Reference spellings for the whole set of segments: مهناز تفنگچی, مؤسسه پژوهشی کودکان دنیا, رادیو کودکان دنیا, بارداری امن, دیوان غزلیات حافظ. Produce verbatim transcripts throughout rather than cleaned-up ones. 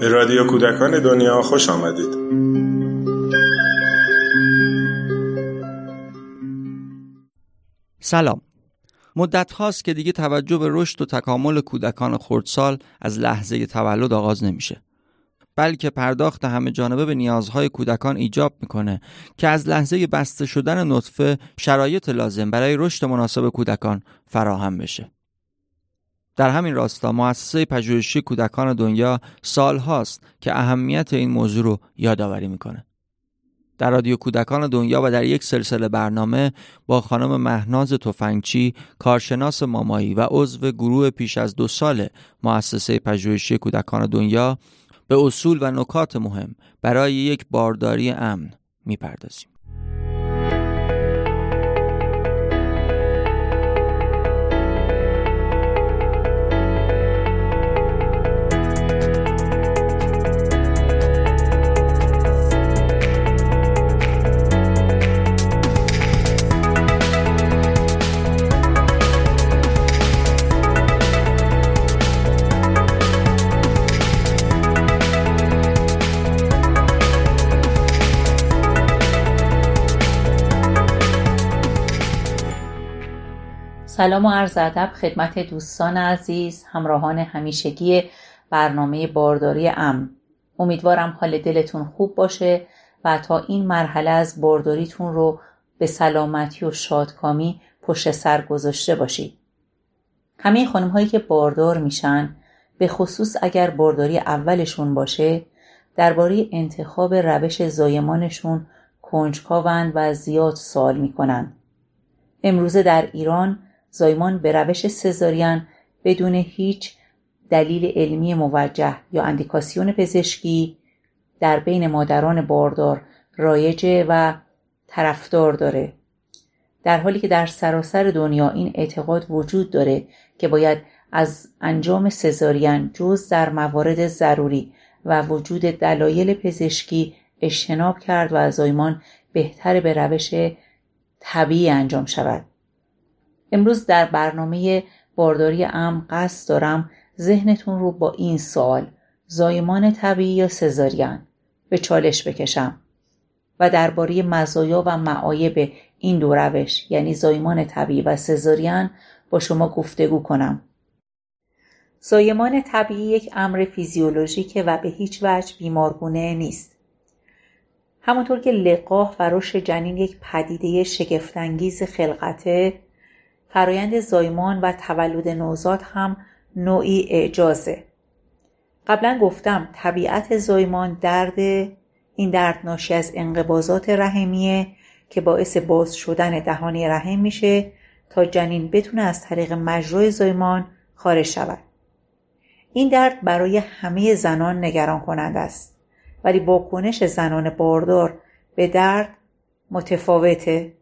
به رادیو کودکان دنیا خوش آمدید. سلام. مدت هاست که دیگه توجه به رشد و تکامل کودکان خردسال از لحظه تولد آغاز نمیشه، بلکه پرداخت همه جانبه به نیازهای کودکان ایجاب میکنه که از لحظه بسته شدن نطفه شرایط لازم برای رشد مناسب کودکان فراهم بشه. در همین راستا مؤسسه پژوهشی کودکان دنیا سال هاست که اهمیت این موضوع رو یادآوری میکنه. در رادیو کودکان دنیا و در یک سلسله برنامه با خانم مهناز تفنگچی، کارشناس مامایی و عضو گروه پیش از دو ساله مؤسسه پژوهشی کودکان دنیا، به اصول و نکات مهم برای یک بارداری امن میپردازیم. سلام و عرض ادب خدمت دوستان عزیز، همراهان همیشگی برنامه بارداری امن. امیدوارم حال دلتون خوب باشه و تا این مرحله از بارداریتون رو به سلامتی و شادکامی پشت سر گذاشته باشید. همه خانم هایی که باردار میشن، به خصوص اگر بارداری اولشون باشه، درباره انتخاب روش زایمانشون کنجکاوند و زیاد سوال میکنن. امروزه در ایران زایمان به روش سزارین بدون هیچ دلیل علمی موجه یا اندیکاسیون پزشکی در بین مادران باردار رایجه و طرفدار داره، در حالی که در سراسر دنیا این اعتقاد وجود داره که باید از انجام سزارین جز در موارد ضروری و وجود دلایل پزشکی اجتناب کرد و زایمان بهتر به روش طبیعی انجام شود. امروز در برنامه بارداری امن قصد دارم ذهنتون رو با این سوال، زایمان طبیعی یا سزارین، به چالش بکشم و درباره مزایا و معایب این دو روش، یعنی زایمان طبیعی و سزارین، با شما گفتگو کنم. زایمان طبیعی یک امر فیزیولوژیکه و به هیچ وجه بیمارگونه نیست. همونطور که لقاح و رشد جنین یک پدیده شگفت‌انگیز خلقته، فرایند زایمان و تولد نوزاد هم نوعی اعجازه. قبلا گفتم طبیعت زایمان درد، این درد ناشی از انقباضات رحمیه که باعث باز شدن دهانه رحم میشه تا جنین بتونه از طریق مجرای زایمان خارج شود. این درد برای همه زنان نگران کننده است، ولی واکنش زنان باردار به درد متفاوته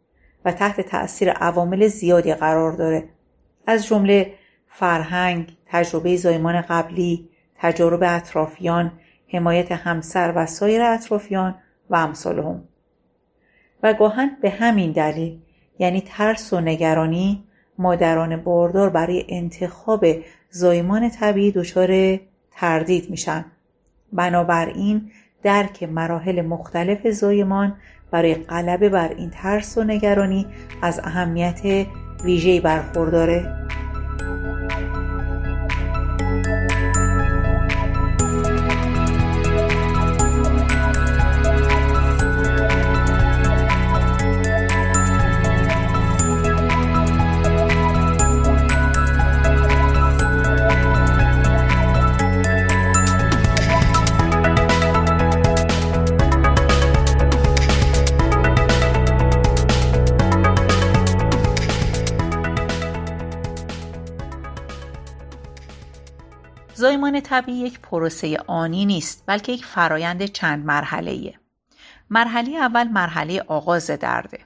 و تحت تأثیر عوامل زیادی قرار داره، از جمله فرهنگ، تجربه زایمان قبلی، تجارب اطرافیان، حمایت همسر و سایر اطرافیان و امثالهم. و گاهن به همین دلیل، یعنی ترس و نگرانی، مادران باردار برای انتخاب زایمان طبیعی دچار تردید میشن. بنابراین درک مراحل مختلف زایمان برای غلبه بر این ترس و نگرانی از اهمیت ویژه‌ای برخورداره. زایمان طبیعی یک پروسه آنی نیست، بلکه یک فرایند چند مرحله‌ایه. مرحله اول مرحله آغاز درده.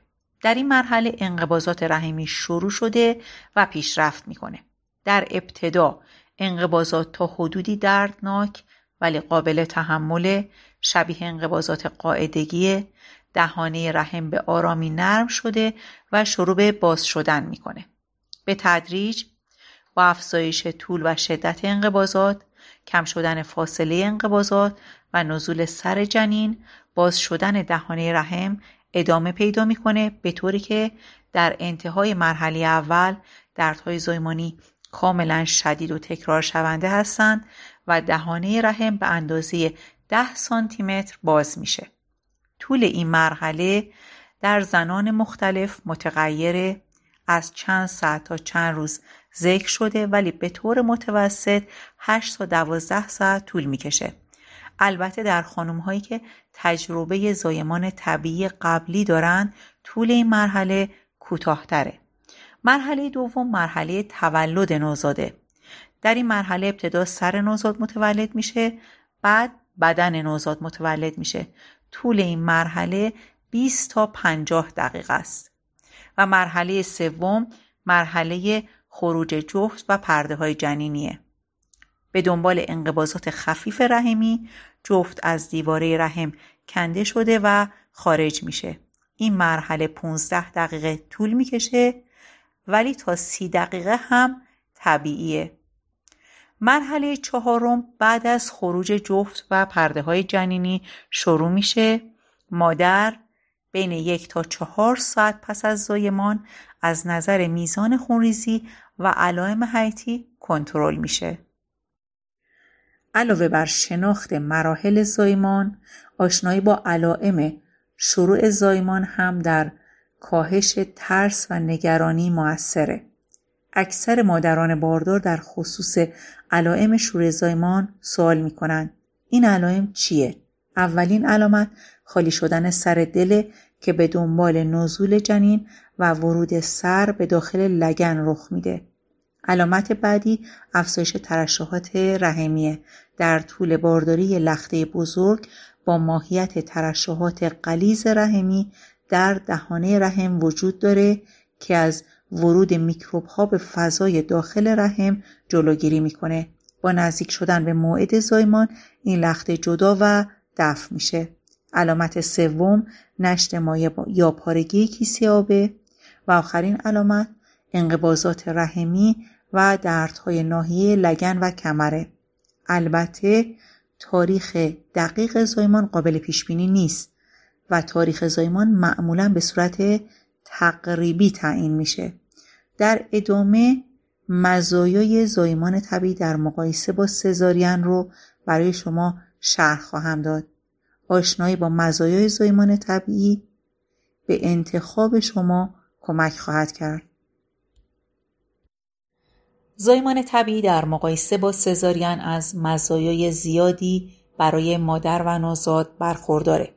در این مرحله انقباضات رحمی شروع شده و پیشرفت میکنه. در ابتدا انقباضات تا حدودی دردناک ولی قابل تحمل، شبیه انقباضات قاعدگی، دهانه رحم به آرامی نرم شده و شروع به باز شدن میکنه. به تدریج با افزایش طول و شدت انقباضات، کم شدن فاصله انقباضات و نزول سر جنین، باز شدن دهانه رحم ادامه پیدا میکنه، به طوری که در انتهای مرحله اول دردهای زایمانی کاملا شدید و تکرار شونده هستند و دهانه رحم به اندازه ده سانتی متر باز میشه. طول این مرحله در زنان مختلف متغیره، از چند ساعت تا چند روز ذکر شده، ولی به طور متوسط هشت تا دوازده ساعت طول میکشه. البته در خانم‌هایی که تجربه زایمان طبیعی قبلی دارند طول این مرحله کوتاه‌تره. مرحله دوم مرحله تولد نوزاده. در این مرحله ابتدا سر نوزاد متولد میشه، بعد بدن نوزاد متولد میشه. طول این مرحله بیست تا پنجاه دقیقه است. و مرحله سوم مرحله خروج جفت و پرده های جنینیه. به دنبال انقباضات خفیف رحمی، جفت از دیواره رحم کنده شده و خارج میشه. این مرحله پانزده دقیقه طول میکشه، ولی تا سی دقیقه هم طبیعیه. مرحله چهارم بعد از خروج جفت و پرده های جنینی شروع میشه. مادر بین یک تا چهار ساعت پس از زایمان از نظر میزان خونریزی و علائم حیاتی کنترل میشه. علاوه بر شناخت مراحل زایمان، آشنایی با علائم شروع زایمان هم در کاهش ترس و نگرانی مؤثره. اکثر مادران باردار در خصوص علائم شروع زایمان سوال میکنند این علائم چیه؟ اولین علامت خالی شدن سر دل که به دنبال نزول جنین و ورود سر به داخل لگن رخ میده. علامت بعدی افزایش ترشحات رحمیه. در طول بارداری لخته بزرگ با ماهیت ترشحات غلیظ رحمی در دهانه رحم وجود داره که از ورود میکروب ها به فضای داخل رحم جلوگیری میکنه. با نزدیک شدن به موعد زایمان این لخته جدا و دفع میشه. علامت سوم نشت مایع یا پارگی کیسه آبه و آخرین علامت انقباضات رحمی و دردهای ناحیه لگن و کمره. البته تاریخ دقیق زایمان قابل پیش بینی نیست و تاریخ زایمان معمولا به صورت تقریبی تعیین میشه. در ادامه مزایای زایمان طبیعی در مقایسه با سزارین رو برای شما شرح خواهم داد. آشنایی با مزایای زایمان طبیعی به انتخاب شما کمک خواهد کرد. زایمان طبیعی در مقایسه با سزارین از مزایای زیادی برای مادر و نوزاد برخورداره.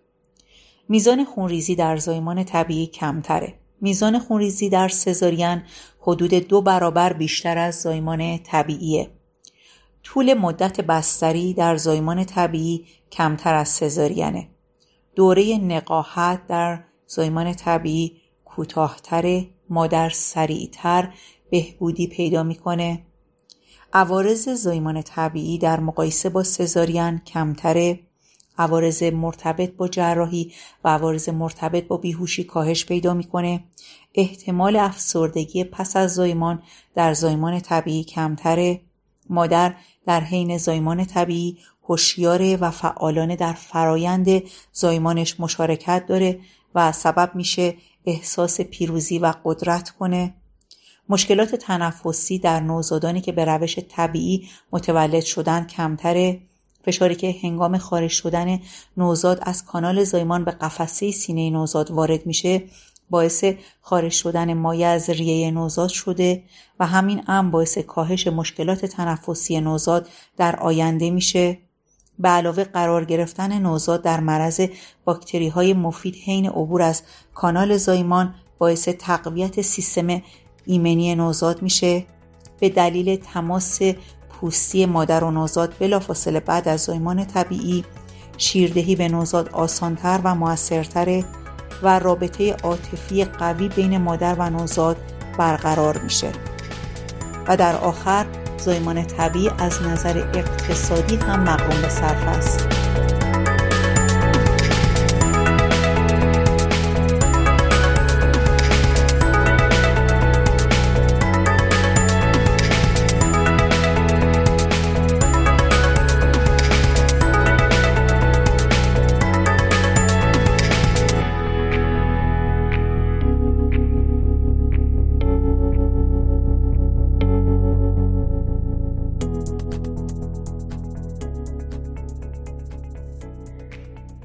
میزان خونریزی در زایمان طبیعی کمتره. میزان خونریزی در سزارین حدود دو برابر بیشتر از زایمان طبیعیه. طول مدت بستری در زایمان طبیعی کمتر از سزارینه. دوره نقاهت در زایمان طبیعی کوتاه‌تر، مادر سریعتر بهبودی پیدا میکنه. عوارض زایمان طبیعی در مقایسه با سزارین کمتره. عوارض مرتبط با جراحی و عوارض مرتبط با بیهوشی کاهش پیدا میکنه. احتمال افسردگی پس از زایمان در زایمان طبیعی کمتره. مادر در حین زایمان طبیعی هوشیار و فعالانه در فرایند زایمانش مشارکت داره و سبب میشه احساس پیروزی و قدرت کنه. مشکلات تنفسی در نوزادانی که به روش طبیعی متولد شدن کمتره. فشاری که هنگام خارج شدن نوزاد از کانال زایمان به قفسه سینه نوزاد وارد میشه باعث خارج شدن مایع از ریه نوزاد شده و همین هم باعث کاهش مشکلات تنفسی نوزاد در آینده میشه. به علاوه قرار گرفتن نوزاد در معرض باکتری های مفید حین عبور از کانال زایمان باعث تقویت سیستم ایمنی نوزاد میشه. به دلیل تماس پوستی مادر و نوزاد بلافاصله بعد از زایمان طبیعی شیردهی به نوزاد آسانتر و موثرتره و رابطه عاطفی قوی بین مادر و نوزاد برقرار میشه. و در آخر زایمان طبیعی از نظر اقتصادی هم مقرون به صرف است.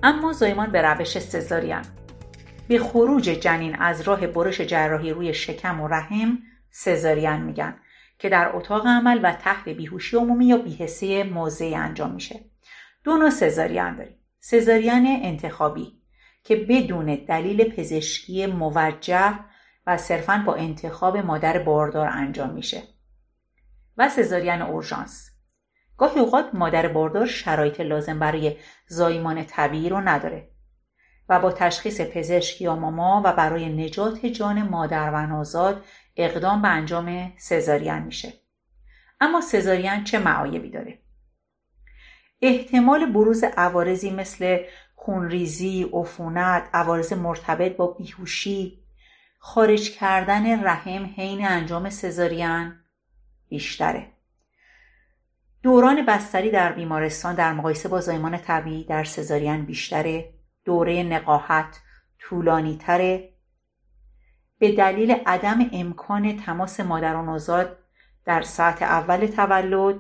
اما زایمان به روش سزارین. به خروج جنین از راه برش جراحی روی شکم و رحم سزارین میگن که در اتاق عمل و تحت بیهوشی عمومی یا بی‌حسی موضعی انجام میشه. دو نوع سزارین داریم. سزارین انتخابی که بدون دلیل پزشکی موجه و صرفاً با انتخاب مادر باردار انجام میشه. و سزارین اورژانس. گاهی اوقات مادر باردار شرایط لازم برای زایمان طبیعی رو نداره و با تشخیص پزشک یا ماما و برای نجات جان مادر و نوزاد اقدام به انجام سزارین میشه. اما سزارین چه معایبی داره؟ احتمال بروز عوارضی مثل خونریزی، عفونت، عوارض مرتبط با بیهوشی، خارج کردن رحم حین انجام سزارین بیشتره. دوران بستری در بیمارستان در مقایسه با زایمان طبیعی در سزارین بیشتره. دوره نقاهت طولانی‌تره. به دلیل عدم امکان تماس مادر و نوزاد در ساعت اول تولد،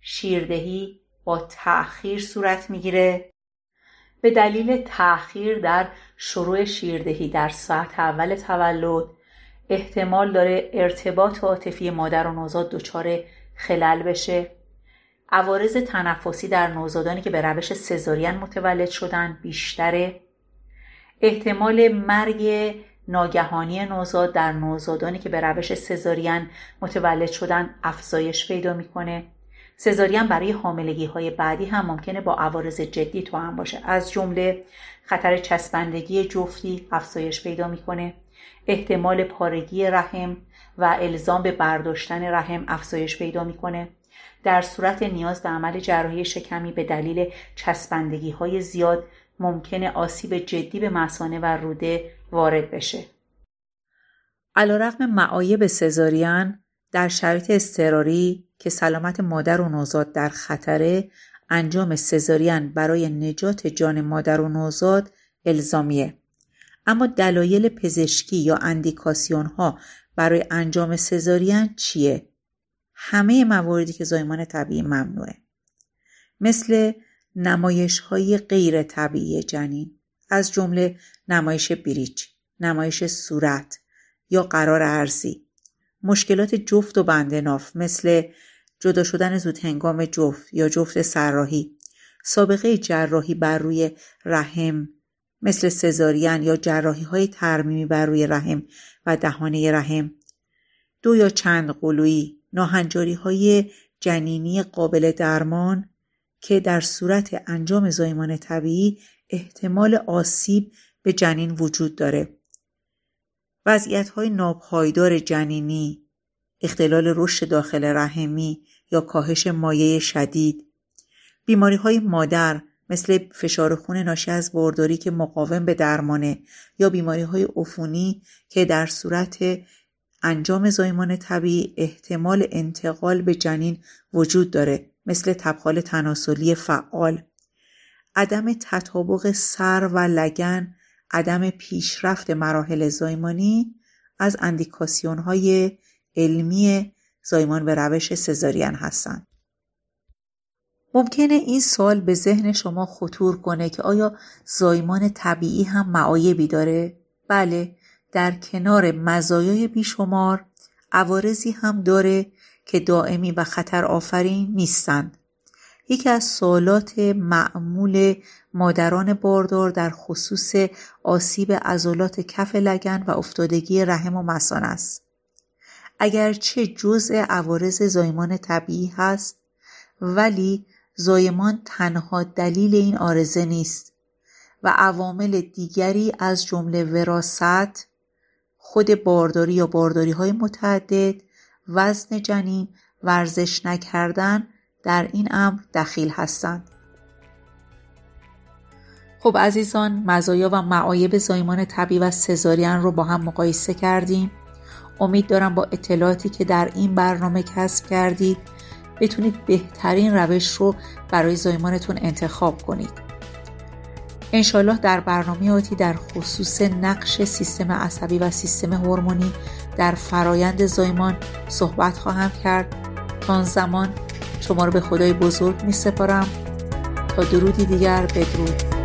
شیردهی با تأخیر صورت میگیره. به دلیل تأخیر در شروع شیردهی در ساعت اول تولد، احتمال داره ارتباط عاطفی مادر و نوزاد دچار خلل بشه. عوارض تنفسی در نوزادانی که به روش سزارین متولد شدن بیشتره. احتمال مرگ ناگهانی نوزاد در نوزادانی که به روش سزارین متولد شدن افزایش پیدا میکنه. سزارین برای حاملگی های بعدی هم ممکنه با عوارض جدی توأم باشه، از جمله خطر چسبندگی جفتی افزایش پیدا میکنه. احتمال پارگی رحم و الزام به برداشتن رحم افزایش پیدا میکنه. در صورت نیاز به عمل جراحی شکمی به دلیل چسبندگی‌های زیاد ممکنه آسیب جدی به مثانه و روده وارد بشه. علیرغم معایب سزارین، در شرایط اضطراری که سلامت مادر و نوزاد در خطره، انجام سزارین برای نجات جان مادر و نوزاد الزامیه. اما دلایل پزشکی یا اندیکاسیون‌ها برای انجام سزارین چیه؟ همه مواردی که زایمان طبیعی ممنوعه، مثل نمایش‌های غیر طبیعی جنین، از جمله نمایش بریج، نمایش صورت یا قرار عرضی، مشکلات جفت و بندناف مثل جدا شدن زود هنگام جفت یا جفت سراحی، سابقه جراحی بر روی رحم مثل سزارین یا جراحی‌های ترمیمی بر روی رحم و دهانه رحم، دو یا چند قلویی، ناهنجاری‌های جنینی قابل درمان که در صورت انجام زایمان طبیعی احتمال آسیب به جنین وجود داره، وضعیت‌های ناپایدار جنینی، اختلال رشد داخل رحمی یا کاهش مایع شدید، بیماری‌های مادر مثل فشار خون ناشی از بارداری که مقاوم به درمانه یا بیماری‌های عفونی که در صورت انجام زایمان طبیعی احتمال انتقال به جنین وجود داره، مثل تبخال تناسلی فعال، عدم تطابق سر و لگن، عدم پیشرفت مراحل زایمانی از اندیکاسیون‌های علمی زایمان به روش سزارین هستند. ممکنه این سوال به ذهن شما خطور کنه که آیا زایمان طبیعی هم معایبی داره؟ بله، در کنار مزایای بیشمار عوارضی هم داره که دائمی و خطر آفرین نیستند. یکی از سوالات معمول مادران باردار در خصوص آسیب عضلات کف لگن و افتادگی رحم و مثانه است. اگرچه جزء عوارض زایمان طبیعی هست، ولی زایمان تنها دلیل این عارضه نیست و عوامل دیگری از جمله وراثت، خود بارداری یا بارداری‌های متعدد، وزن جنین، ورزش نکردن در این امر دخیل هستند. خب عزیزان، مزایا و معایب زایمان طبیعی و سزارین رو با هم مقایسه کردیم. امید دارم با اطلاعاتی که در این برنامه کسب کردید بتونید بهترین روش رو برای زایمانتون انتخاب کنید. انشالله در برنامه آتی در خصوص نقش سیستم عصبی و سیستم هورمونی در فرایند زایمان صحبت خواهم کرد. تا آن زمان شما رو به خدای بزرگ می سپارم. تا درودی دیگر، بدرود.